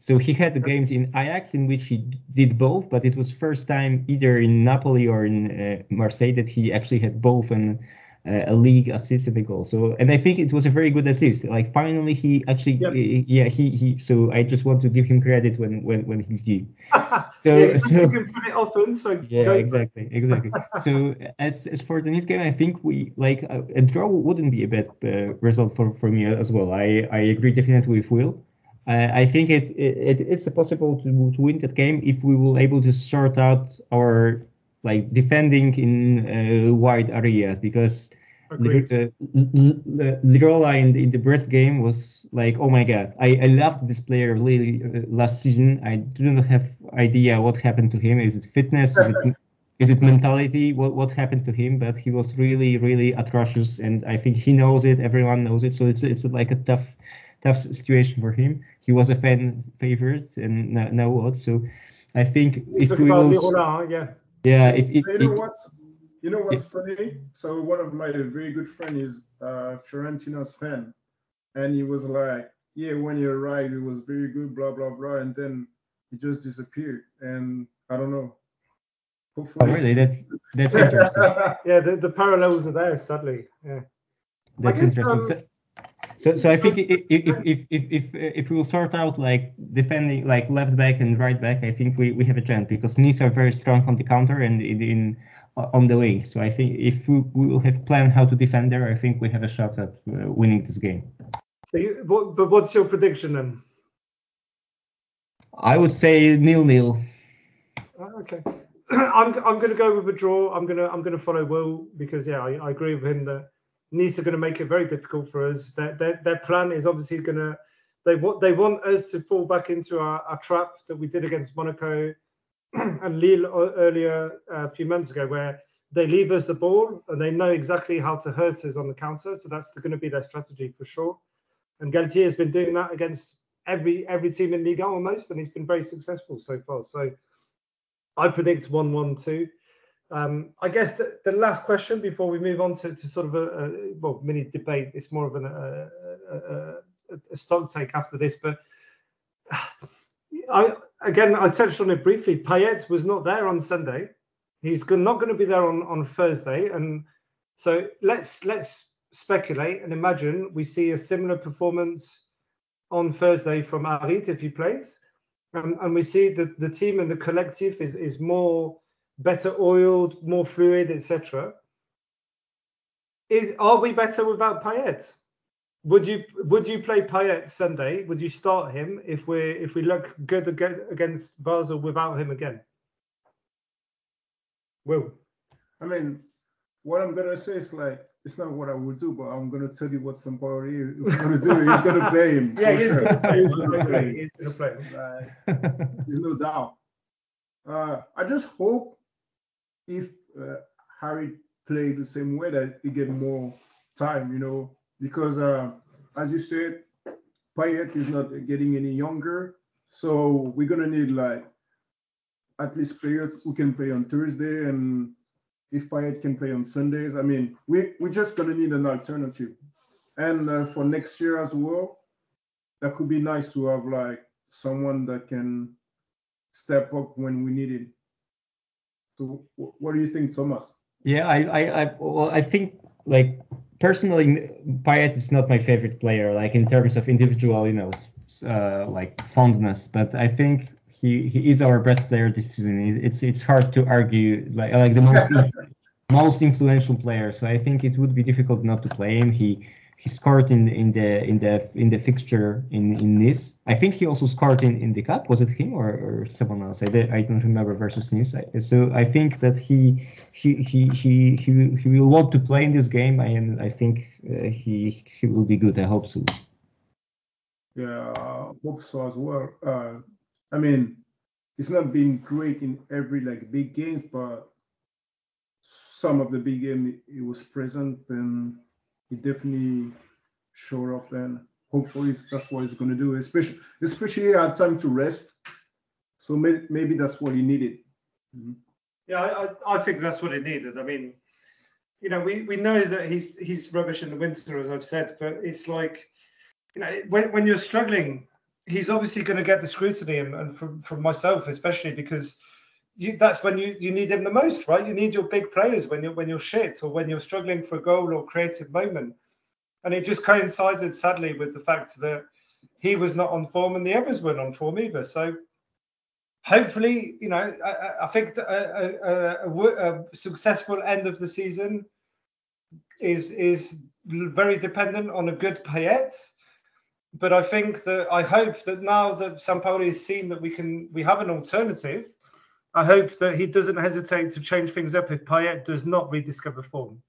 So he had the games in Ajax in which he did both, but it was first time either in Napoli or in Marseille that he actually had both, and a league assist and a goal. So, and I think it was a very good assist. Like, finally, he actually, he. So I just want to give him credit when he's due. So you can put it often. So yeah, exactly. So as for the next game, I think we like a draw wouldn't be a bad result for me as well. I agree definitely with Will. I think it is possible to win that game if we will able to sort out our like defending in wide areas, because Lirola in the Brest game was like, oh my god, I loved this player really last season. I do not have idea what happened to him. Is it fitness? Is it mentality? What happened to him? But he was really, really atrocious, and I think he knows it. Everyone knows it. So it's like a tough situation for him. He was a fan favorite, and now what? So I think if we will, Lirola, You know what's funny? So one of my very good friends is Fiorentina's fan, and he was like, yeah, when he arrived, it was very good, blah, blah, blah, and then he just disappeared, and I don't know. Hopefully. Oh, really? That's interesting. Yeah, the parallels are there, sadly. Yeah. That's interesting. So I think if we will sort out like defending, like left back and right back, I think we have a chance, because Nice are very strong on the counter and in on the wing. So I think if we will have plan how to defend there, I think we have a shot at winning this game. So, but what's your prediction then? I would say 0-0. Okay, I'm going to go with a draw. I'm going to follow Will, because I agree with him that Nice are going to make it very difficult for us. Their plan is obviously going to... They want us to fall back into our trap that we did against Monaco and Lille earlier, a few months ago, where they leave us the ball and they know exactly how to hurt us on the counter. So that's going to be their strategy for sure. And Galtier has been doing that against every team in Ligue 1 almost, and he's been very successful so far. So I predict 1-1-2. I guess the last question before we move on to sort of a mini debate, it's more of a stock take after this, but I touched on it briefly. Payet was not there on Sunday. He's not going to be there on Thursday, and so let's speculate and imagine we see a similar performance on Thursday from Harit if he plays, and we see that the team and the collective is more... better oiled, more fluid, etc. Are we better without Payet? Would you play Payet Sunday? Would you start him if we look good against Basel without him again? Will? I mean, what I'm gonna say is like, it's not what I would do, but I'm gonna tell you what Sampaoli is gonna do. He's gonna play him. Yeah, he's gonna play him. He's gonna play him. There's no doubt. I just hope if Harit played the same way that he get more time, because as you said, Payet is not getting any younger, so we're gonna need like at least players who can play on Thursday, and if Payet can play on Sundays, I mean we're just gonna need an alternative, and for next year as well, that could be nice to have like someone that can step up when we need it. So what do you think, Tomasz? Yeah, I think like personally, Payet is not my favorite player, like in terms of individual, like fondness. But I think he is our best player this season. It's hard to argue, like the most influential player. So I think it would be difficult not to play him. He scored in the fixture in Nice. I think he also scored in the cup. Was it him or someone else? I don't remember, versus Nice. So I think that he will want to play in this game, and I think he will be good. I hope so. Yeah, I hope so as well. I mean, it's not been great in every like big games, but some of the big games he was present and he definitely showed up, and hopefully that's what he's going to do. Especially he had time to rest, so maybe that's what he needed. Mm-hmm. Yeah, I think that's what he needed. I mean, we know that he's rubbish in the winter, as I've said, but it's like, when you're struggling, he's obviously going to get the scrutiny, and from myself especially, because that's when you need him the most, right? You need your big players when you're shit or when you're struggling for a goal or creative moment. And it just coincided, sadly, with the fact that he was not on form and the others weren't on form either. So hopefully, you know, I think a successful end of the season is very dependent on a good Payet. But I think that I hope that now that Sampaoli has seen that we have an alternative, I hope that he doesn't hesitate to change things up if Payet does not rediscover form.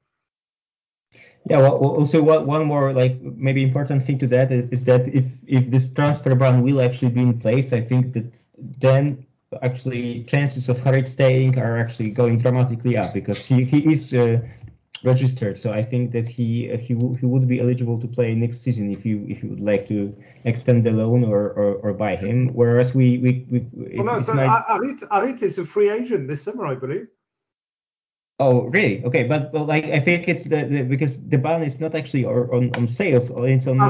Yeah. Well, also, one more like maybe important thing to that is that if this transfer ban will actually be in place, I think that then actually chances of Harit staying are actually going dramatically up because he is registered. So I think that he would be eligible to play next season if you would like to extend the loan or buy him. Whereas Harit is a free agent this summer, I believe. Oh, really? Okay, but like I think it's because the ban is not actually on sales, it's on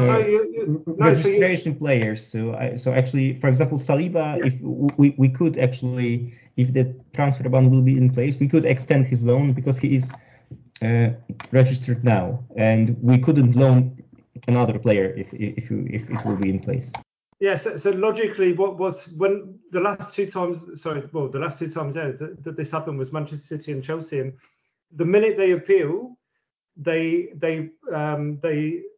registration players. So actually, for example, Saliba, yes. If we could actually, if the transfer ban will be in place, we could extend his loan because he is registered now, and we couldn't loan another player if it will be in place. Yeah, so logically, what was when the last two times? The last two times that this happened was Manchester City and Chelsea. And the minute they appeal, they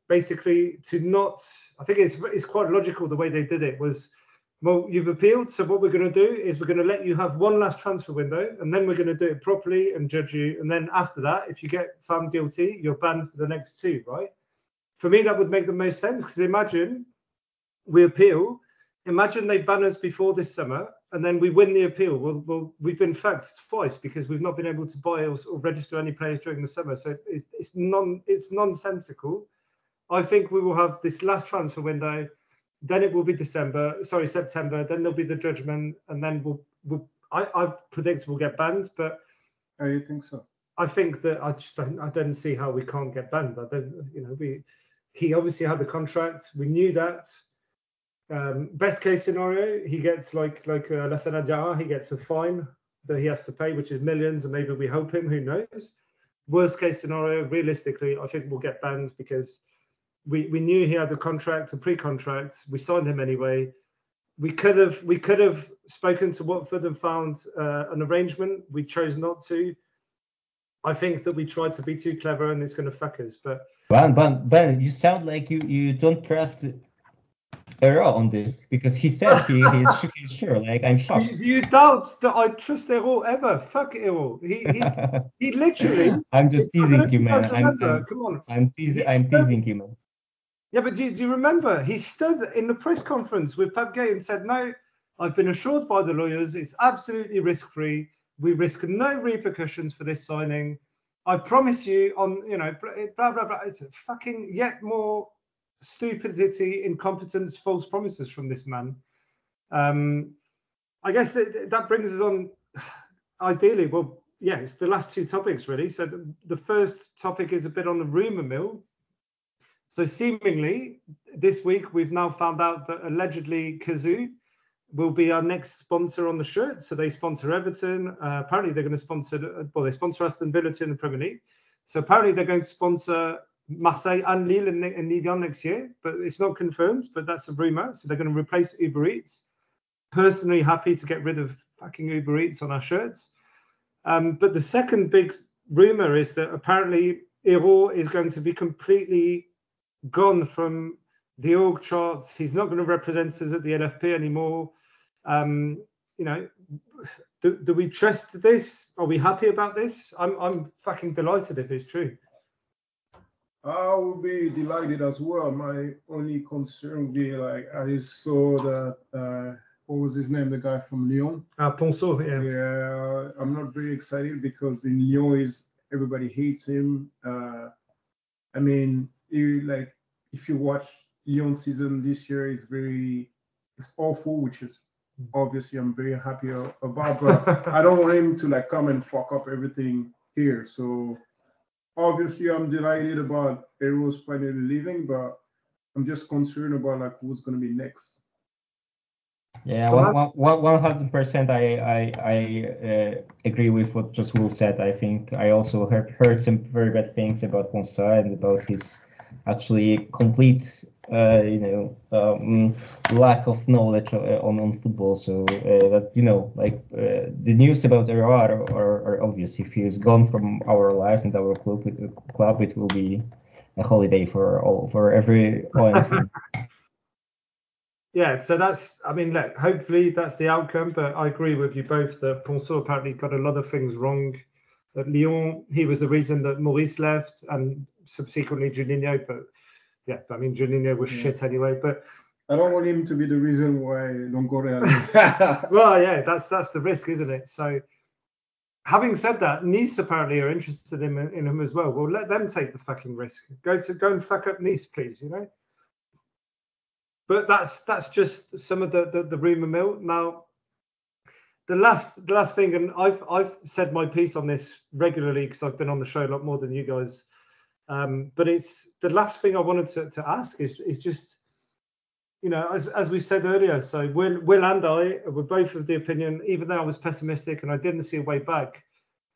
basically to not. I think it's quite logical the way they did it was, well, you've appealed, so what we're going to do is we're going to let you have one last transfer window, and then we're going to do it properly and judge you. And then after that, if you get found guilty, you're banned for the next two. Right? For me, that would make the most sense because imagine. We appeal. Imagine they ban us before this summer and then we win the appeal. Well, we've been fucked twice because we've not been able to buy or register any players during the summer. So it's nonsensical. I think we will have this last transfer window. Then it will be September. Then there'll be the judgment. And then I predict we'll get banned. But oh, you think so? I think that I don't see how we can't get banned. He obviously had the contract. We knew that. Best case scenario, he gets like Lassana Diarra, he gets a fine that he has to pay, which is millions, and maybe we help him, who knows. Worst case scenario, realistically, I think we'll get banned because we knew he had a pre-contract. We signed him anyway. We could have spoken to Watford and found an arrangement. We chose not to. I think that we tried to be too clever and it's going to fuck us. But Ben, you sound like you don't trust Herrera on this because he said he is sure. Like, I'm shocked. You doubt that I trust Herrera ever? Fuck Herrera. He literally. I'm just teasing you, man. I'm teasing you, man. Yeah, but do you remember? He stood in the press conference with Pep Gate and said, "No, I've been assured by the lawyers it's absolutely risk-free. We risk no repercussions for this signing. I promise you on, you know, blah, blah, blah." It's a fucking yet more stupidity, incompetence, false promises from this man. I guess that brings us on, ideally, well, yeah, it's the last two topics, really. So the first topic is a bit on the rumour mill. So seemingly, this week, we've now found out that allegedly Kazoo will be our next sponsor on the shirt. So they sponsor Everton. Apparently, they're going to sponsor Aston Villa in the Premier League. So apparently, they're going to sponsor Marseille and Lille in Ligue 1 next year. But it's not confirmed, but that's a rumour. So they're going to replace Uber Eats. Personally happy to get rid of fucking Uber Eats on our shirts. But the second big rumour is that apparently Herrera is going to be completely gone from the org charts. He's not going to represent us at the LFP anymore. You know, do we trust this? Are we happy about this? I'm fucking delighted if it's true. I will be delighted as well. My only concern would be like I saw that what was his name? The guy from Lyon. Ponsot. Yeah. I'm not very excited because in Lyon everybody hates him. I mean, if you watch Lyon season this year is it's awful, which is obviously I'm very happy about, but I don't want him to like come and fuck up everything here. So obviously I'm delighted about Herrera's finally leaving, but I'm just concerned about like who's gonna be next. Yeah, 100%. I agree with what just Will said. I think I also heard some very bad things about Ponsot and about his actually complete lack of knowledge on football. So that the news about Erard are obvious. If he is gone from our lives and our club, it will be a holiday for every OM. Yeah, so that's, I mean, look, hopefully that's the outcome, but I agree with you both that Ponsot apparently got a lot of things wrong. At Lyon, he was the reason that Maurice left and subsequently Juninho, but yeah, I mean, Juninho was shit anyway, but... I don't want him to be the reason why Longoria left. Well, yeah, that's the risk, isn't it? So, having said that, Nice apparently are interested in him as well. Well, let them take the fucking risk. Go and fuck up Nice, please, you know? But that's just some of the rumour mill. Now, the last thing, and I've said my piece on this regularly because I've been on the show a lot more than you guys. But it's the last thing I wanted to ask is just, as we said earlier. So Will and I were both of the opinion, even though I was pessimistic and I didn't see a way back,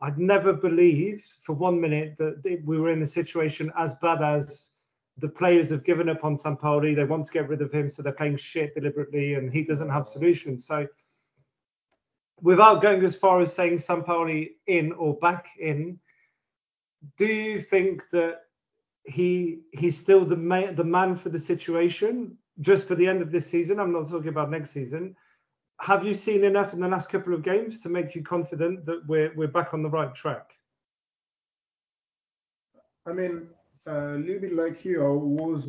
I'd never believed for 1 minute that we were in a situation as bad as. The players have given up on Sampaoli. They want to get rid of him, so they're playing shit deliberately, and he doesn't have solutions. So, without going as far as saying Sampaoli in or back in, do you think that he's still the man for the situation just for the end of this season? I'm not talking about next season. Have you seen enough in the last couple of games to make you confident that we're back on the right track? I mean. A little bit like you, I was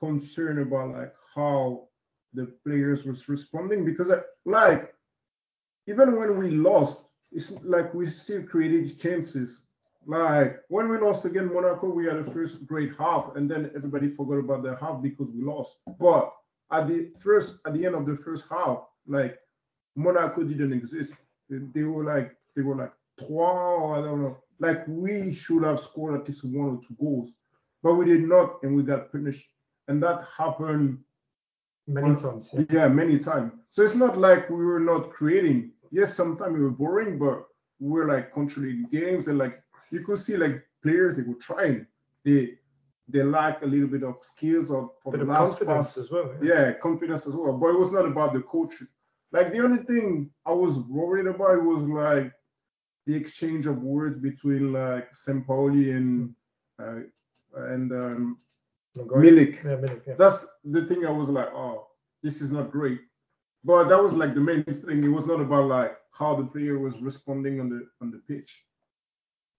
concerned about how the players was responding because even when we lost, it's we still created chances. When we lost against Monaco, we had a first great half, and then everybody forgot about the half because we lost. But at the end of the first half, Monaco didn't exist. They were wow, I don't know. We should have scored at least one or two goals, but we did not, and we got punished. And that happened many times. Yeah, many times. So it's not we were not creating. Yes, sometimes we were boring, but we were controlling games, and you could see players they were trying. They lack a little bit of skills or for the last pass as well. Yeah, confidence as well. But it was not about the coaching. The only thing I was worried about was the exchange of words between Sampaoli and Milik. Yeah, Milik, yeah. That's the thing I was oh, this is not great. But that was the main thing. It was not about how the player was responding on the pitch.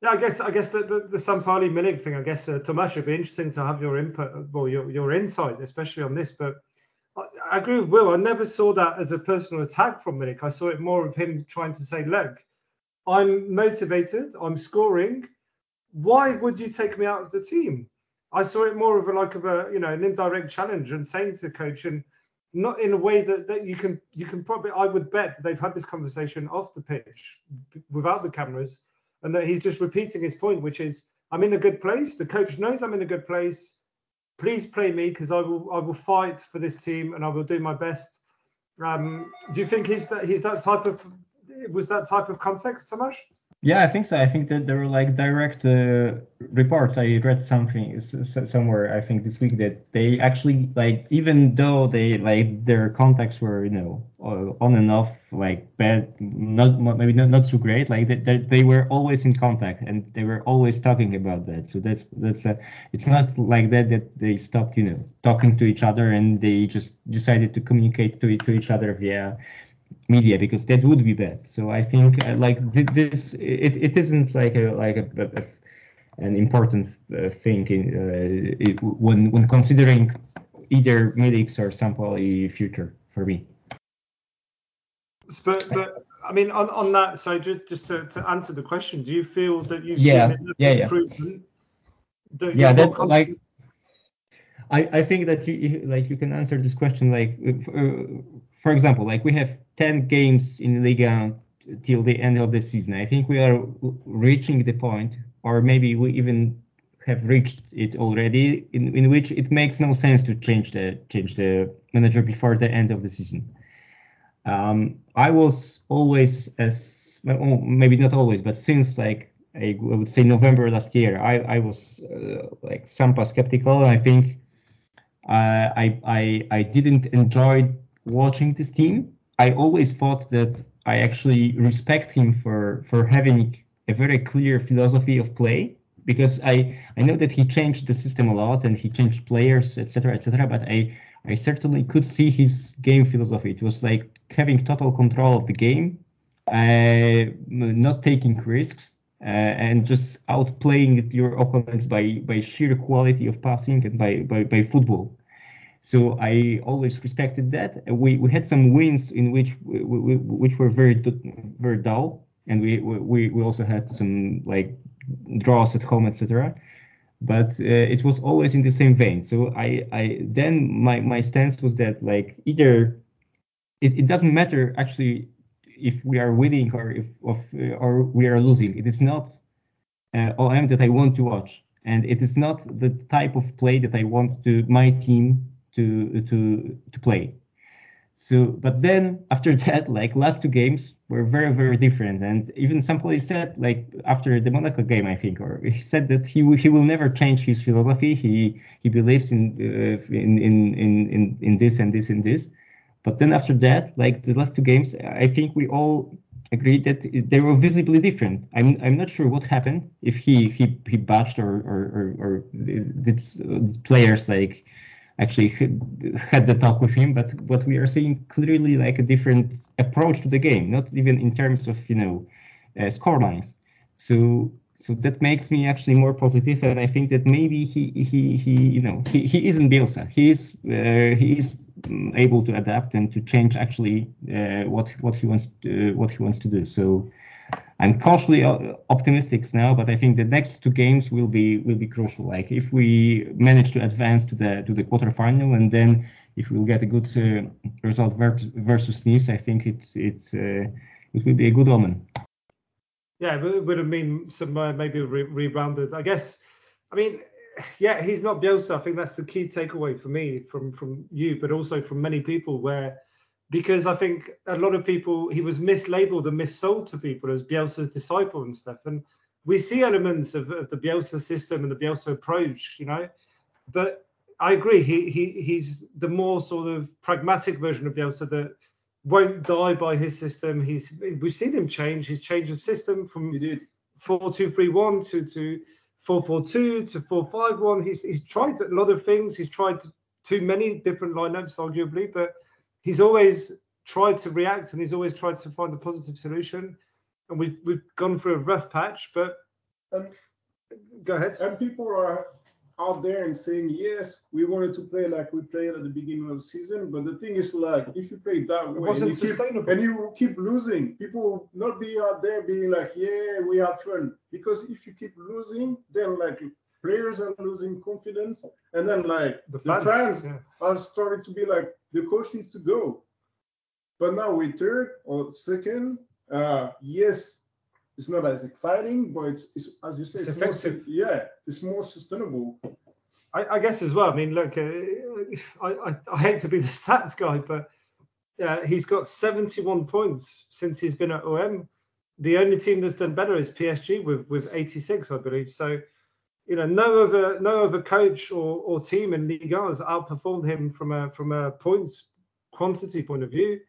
Yeah, I guess the Sampaoli Milik thing. I guess Tomasz, it'd be interesting to have your input or your insight, especially on this. But I agree with Will. I never saw that as a personal attack from Milik. I saw it more of him trying to say, look. I'm motivated. I'm scoring. Why would you take me out of the team? I saw it more of an indirect challenge and saying to the coach, and not in a way that you can probably. I would bet that they've had this conversation off the pitch without the cameras, and that he's just repeating his point, which is I'm in a good place. The coach knows I'm in a good place. Please play me because I will fight for this team and I will do my best. Do you think he's that type of? Was that type of context, Tomasz? Yeah, I think so. I think that there were direct reports. I read something somewhere. I think this week that they actually even though they their contacts were on and off bad, not so great. They were always in contact and they were always talking about that. So that's it's not that they stopped talking to each other and they just decided to communicate to each other via. Media because that would be bad. So I think this it isn't an important thing in when considering either Milik's or Sampaoli future for me. But I mean on that side, just to answer the question, do you feel that you've seen improvement? Yeah, that's I think that you can answer this question for example, we have 10 games in Liga till the end of the season. I think we are reaching the point, or maybe we even have reached it already, in which it makes no sense to change the manager before the end of the season. I was always, as well, maybe not always, but since like I would say November last year, I was like Sampa skeptical, and I think I didn't enjoy watching this team. I always thought that I actually respect him for having a very clear philosophy of play, because I know that he changed the system a lot and he changed players, etc., but I certainly could see his game philosophy. It was like having total control of the game, not taking risks, and just outplaying your opponents by sheer quality of passing and by football. So I always respected that. We had some wins in which were very dull, and we also had some like draws at home, etc. But it was always in the same vein. So I then my stance was that like either it doesn't matter actually if we are winning or we are losing. It is not OM that I want to watch, and it is not the type of play that I want to my team to play. So, but then after that, like last two games were very, very different. And even Sampaoli said, like after the Monaco game, I think, or he said that he will never change his philosophy. He believes in this and this and this. But then after that, like the last two games, I think we all agreed that they were visibly different. I'm not sure what happened, if he botched or did players like actually had the talk with him, but what we are seeing clearly like a different approach to the game, not even in terms of score lines. So that makes me actually more positive, and I think that maybe he isn't Bielsa. He is able to adapt and to change actually what he wants to do. So I'm cautiously optimistic now, but I think the next two games will be crucial. Like if we manage to advance to the quarterfinal, and then if we'll get a good result versus Nice, I think it will be a good omen. Yeah, it would have mean some maybe rebounders, I guess. I mean, yeah, he's not Bielsa. I think that's the key takeaway for me from you, but also from many people, where. Because I think a lot of people, he was mislabeled and missold to people as Bielsa's disciple and stuff. And we see elements of the Bielsa system and the Bielsa approach, But I agree, he's the more sort of pragmatic version of Bielsa that won't die by his system. We've seen him change. He's changed the system from 4-2-3-1 to 4-4-2 to 4-5-1. He's tried a lot of things. He's tried too many different lineups, arguably, but he's always tried to react, and he's always tried to find a positive solution. And we've gone through a rough patch, but go ahead. And people are out there and saying, yes, we wanted to play like we played at the beginning of the season. But the thing is, like, if you play that way and you keep losing, people will not be out there being like, yeah, we are fun. Because if you keep losing, then like players are losing confidence. And then like the fans are starting to be like, the coach needs to go. But now we're third or second. Yes, it's not as exciting, but it's as you say, it's effective. It's more sustainable. I guess as well. I mean, look, I hate to be the stats guy, but he's got 71 points since he's been at OM. The only team that's done better is PSG with 86, I believe. So, no other coach or team in Ligue 1 has outperformed him from a points quantity point of view.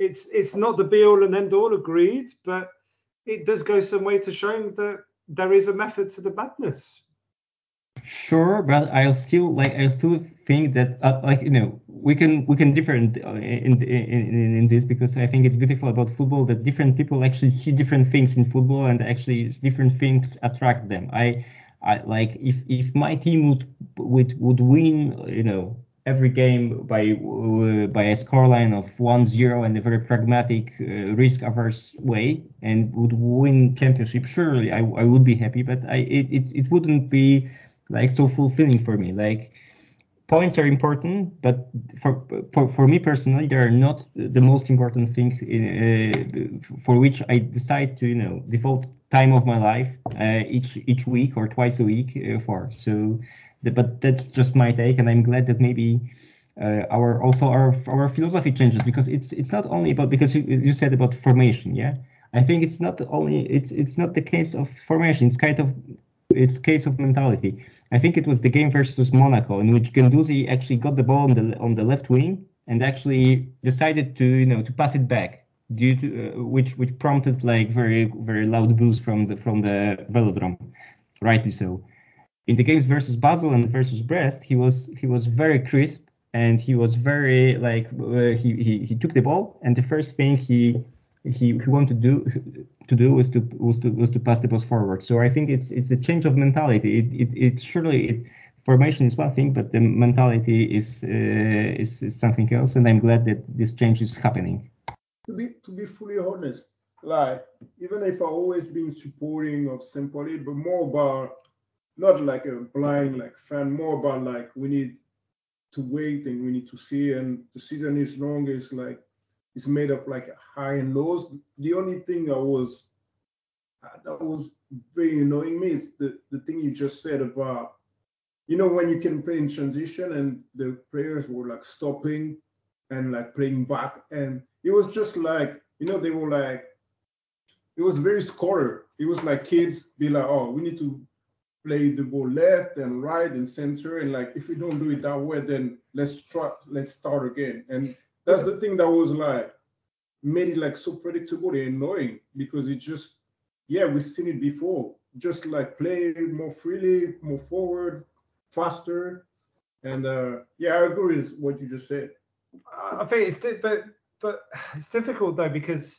It's not the be all and end all, agreed, but it does go some way to showing that there is a method to the madness. Sure, but I still think that we can differ in this, because I think it's beautiful about football that different people actually see different things in football, and actually different things attract them. I like if my team would win every game by a scoreline of 1-0 and a very pragmatic, risk-averse way, and would win championship, surely I would be happy, but it wouldn't be like so fulfilling for me. Like points are important, but for me personally, they are not the most important thing for which I decide to devote time of my life each week or twice a week for. So, but that's just my take, and I'm glad that maybe our philosophy changes, because it's not only about, because you said about formation, yeah. I think it's not only it's not the case of formation. It's case of mentality. I think it was the game versus Monaco in which Gendouzi actually got the ball on the left wing and actually decided to to pass it back, due to which prompted like very very loud boos from the Vélodrome, rightly so. In the games versus Basel and versus Brest, he was very crisp and he was very like he took the ball, and the first thing he wanted to do was to pass the ball forward. So I think it's a change of mentality. It surely formation is one thing, but the mentality is something else. And I'm glad that this change is happening. To be fully honest, like even if I've always been supporting of Sampaoli, but more about not like a blind like fan, more about like we need to wait and we need to see. And the season is long. It's like, it's made up like high and lows. The only thing that was very annoying me is the thing you just said about, when you can play in transition and the players were like stopping and like playing back. And it was just like, they were like, it was very scorer. It was like kids be like, oh, we need to play the ball left and right and center. And like, if we don't do it that way, then let's start again. And that's the thing that was like made it like so predictable and annoying, because it's just, we've seen it before. Just like play more freely, more forward, faster, and I agree with what you just said. I think it's but it's difficult though, because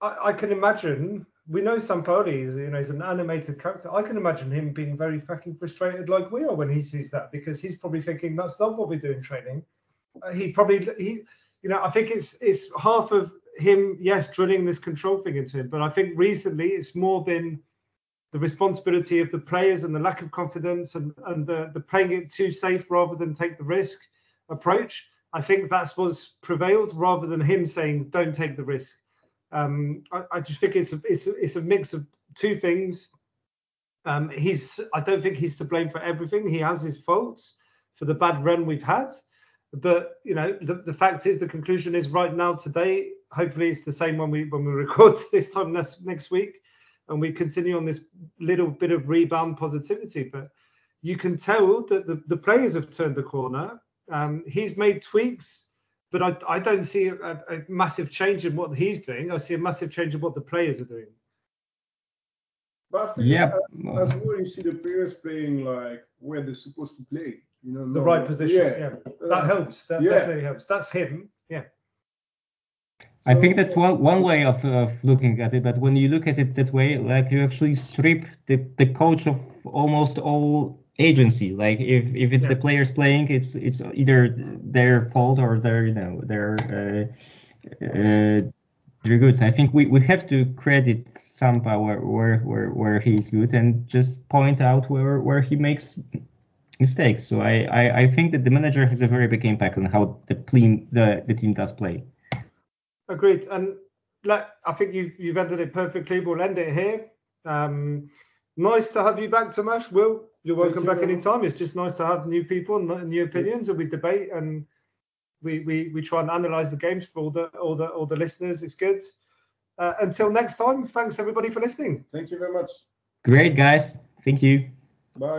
I can imagine, we know Sampaoli is he's an animated character. I can imagine him being very fucking frustrated like we are when he sees that, because he's probably thinking that's not what we do in training. I think it's half of him, drilling this control thing into him. But I think recently it's more been the responsibility of the players and the lack of confidence and the playing it too safe rather than take the risk approach. I think that's what's prevailed rather than him saying don't take the risk. I just think it's a mix of two things. I don't think he's to blame for everything. He has his faults for the bad run we've had. But, the fact is, the conclusion is right now, today, hopefully it's the same when we record this time next week, and we continue on this little bit of rebound positivity. But you can tell that the players have turned the corner. He's made tweaks, but I don't see a massive change in what he's doing. I see a massive change in what the players are doing. But I think as well, you see the players playing like where they're supposed to play. The right position. That helps. That definitely helps. That's him. Yeah. I think that's one way of looking at it. But when you look at it that way, like you actually strip the coach of almost all agency. Like if it's the players playing, it's either their fault or their their goods. I think we have to credit Sampa where he's good and just point out where he makes mistakes. So I think that the manager has a very big impact on how the team does play. Agreed. And I think you've ended it perfectly. We'll end it here. Nice to have you back, Tomasz. Will, you're welcome back anytime. It's just nice to have new people and new opinions, and we debate and we try and analyse the games for all the listeners. It's good. Until next time, thanks everybody for listening. Thank you very much. Great guys. Thank you.